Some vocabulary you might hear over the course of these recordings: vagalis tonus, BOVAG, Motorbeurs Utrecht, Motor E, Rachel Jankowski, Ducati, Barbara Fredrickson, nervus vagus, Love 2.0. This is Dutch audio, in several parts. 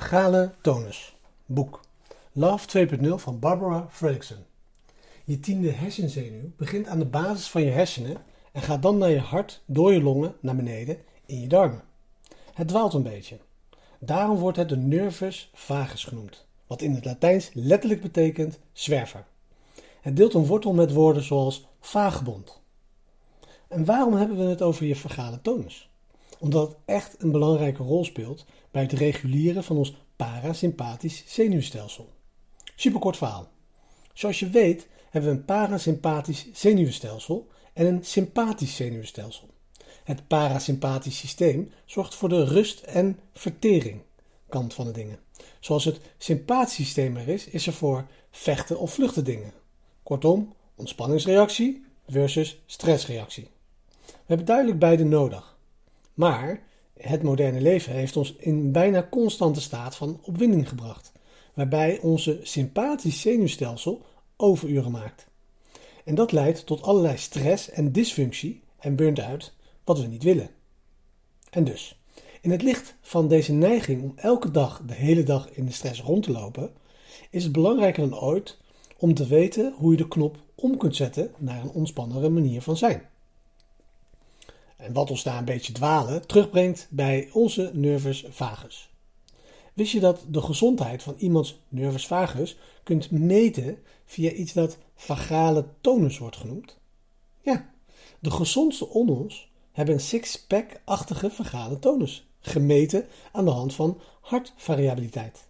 Vagale tonus, boek. Love 2.0 van Barbara Fredrickson. Je tiende hersenzenuw begint aan de basis van je hersenen en gaat dan naar je hart, door je longen, naar beneden, in je darmen. Het dwaalt een beetje. Daarom wordt het de nervus vagus genoemd, wat in het Latijns letterlijk betekent zwerver. Het deelt een wortel met woorden zoals vagebond. En waarom hebben we het over je vagale tonus? Omdat het echt een belangrijke rol speelt bij het reguleren van ons parasympathisch zenuwstelsel. Superkort verhaal. Zoals je weet hebben we een parasympathisch zenuwstelsel en een sympathisch zenuwstelsel. Het parasympathisch systeem zorgt voor de rust- en vertering kant van de dingen. Zoals het sympathisch systeem er is, is er voor vechten of vluchten dingen. Kortom, ontspanningsreactie versus stressreactie. We hebben duidelijk beide nodig. Maar het moderne leven heeft ons in een bijna constante staat van opwinding gebracht, waarbij onze sympathisch zenuwstelsel overuren maakt. En dat leidt tot allerlei stress en dysfunctie en burn-out, wat we niet willen. En dus, in het licht van deze neiging om elke dag de hele dag in de stress rond te lopen, is het belangrijker dan ooit om te weten hoe je de knop om kunt zetten naar een ontspannere manier van zijn. En wat ons daar een beetje dwalen terugbrengt bij onze nervus vagus. Wist je dat de gezondheid van iemands nervus vagus kunt meten via iets dat vagale tonus wordt genoemd? Ja, de gezondste onder ons hebben een six-pack-achtige vagale tonus, gemeten aan de hand van hartvariabiliteit.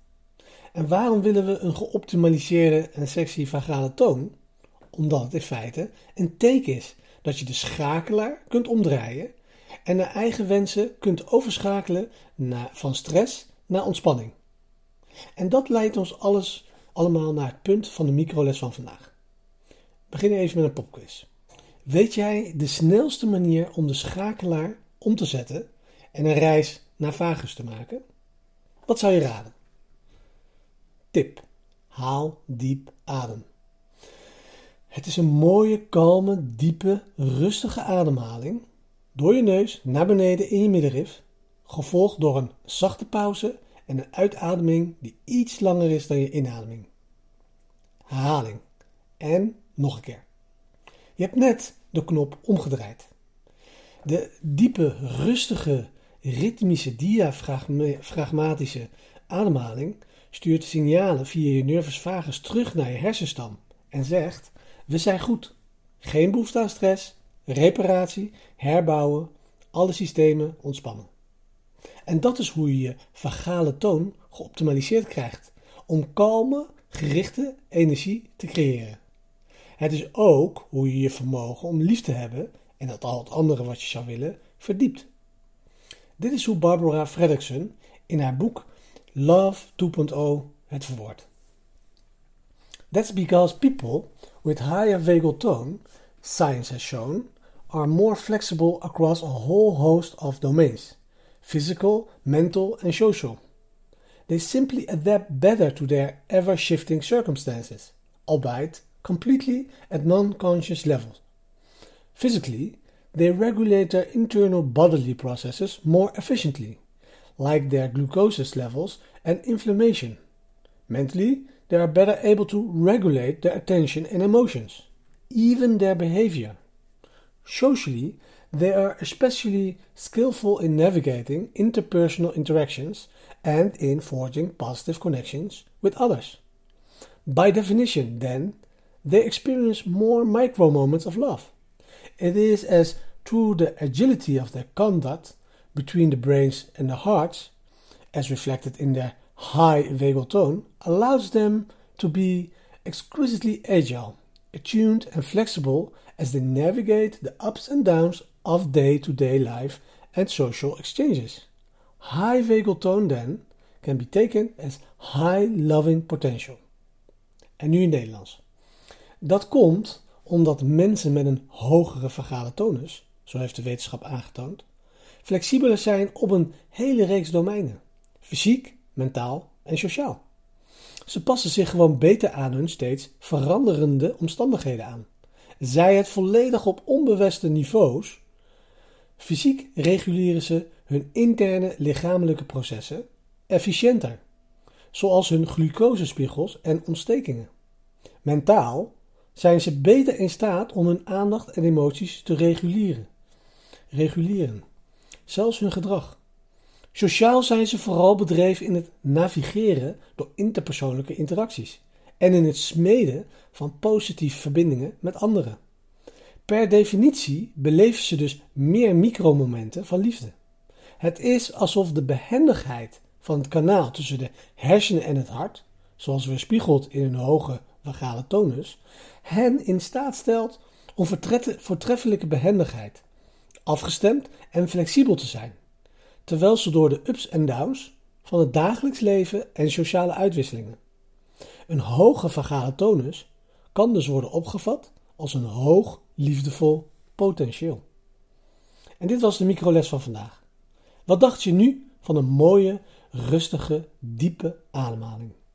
En waarom willen we een geoptimaliseerde en sexy vagale toon? Omdat het in feite een teken is dat je de schakelaar kunt omdraaien en naar eigen wensen kunt overschakelen van stress naar ontspanning. En dat leidt ons allemaal naar het punt van de microles van vandaag. We beginnen even met een popquiz. Weet jij de snelste manier om de schakelaar om te zetten en een reis naar vagus te maken? Wat zou je raden? Tip: haal diep adem. Het is een mooie, kalme, diepe, rustige ademhaling door je neus naar beneden in je middenrif, gevolgd door een zachte pauze en een uitademing die iets langer is dan je inademing. Herhaling. En nog een keer. Je hebt net de knop omgedraaid. De diepe, rustige, ritmische, diafragmatische ademhaling stuurt signalen via je nervus vagus terug naar je hersenstam en zegt: we zijn goed. Geen behoefte aan stress, reparatie, herbouwen, alle systemen ontspannen. En dat is hoe je je vagale toon geoptimaliseerd krijgt, om kalme, gerichte energie te creëren. Het is ook hoe je je vermogen om lief te hebben en dat al het andere wat je zou willen, verdiept. Dit is hoe Barbara Fredrickson in haar boek Love 2.0 het verwoordt. That's because people with higher vagal tone, science has shown, are more flexible across a whole host of domains, physical, mental and social. They simply adapt better to their ever-shifting circumstances, albeit completely at non-conscious levels. Physically, they regulate their internal bodily processes more efficiently, like their glucose levels and inflammation. Mentally, they are better able to regulate their attention and emotions, even their behavior. Socially, they are especially skillful in navigating interpersonal interactions and in forging positive connections with others. By definition, then, they experience more micro moments of love. It is as through the agility of their conduct between the brains and the hearts, as reflected in their high vagal tone, allows them to be exquisitely agile, attuned and flexible as they navigate the ups and downs of day-to-day life and social exchanges. High vagal tone, then, can be taken as high loving potential. En nu in Nederlands. Dat komt omdat mensen met een hogere vagale tonus, zo heeft de wetenschap aangetoond, flexibeler zijn op een hele reeks domeinen. Fysiek, mentaal en sociaal. Ze passen zich gewoon beter aan hun steeds veranderende omstandigheden aan. Zij het volledig op onbewuste niveaus. Fysiek reguleren ze hun interne lichamelijke processen efficiënter zoals hun glucosespiegels en ontstekingen. Mentaal zijn ze beter in staat om hun aandacht en emoties te reguleren. Zelfs hun gedrag. Sociaal zijn ze vooral bedreven in het navigeren door interpersoonlijke interacties en in het smeden van positieve verbindingen met anderen. Per definitie beleven ze dus meer micromomenten van liefde. Het is alsof de behendigheid van het kanaal tussen de hersenen en het hart, zoals weerspiegeld in hun hoge vagale tonus, hen in staat stelt om voortreffelijke behendigheid, afgestemd en flexibel te zijn, terwijl ze door de ups en downs van het dagelijks leven en sociale uitwisselingen. Een hoge vagale tonus kan dus worden opgevat als een hoog liefdevol potentieel. En dit was de microles van vandaag. Wat dacht je nu van een mooie, rustige, diepe ademhaling?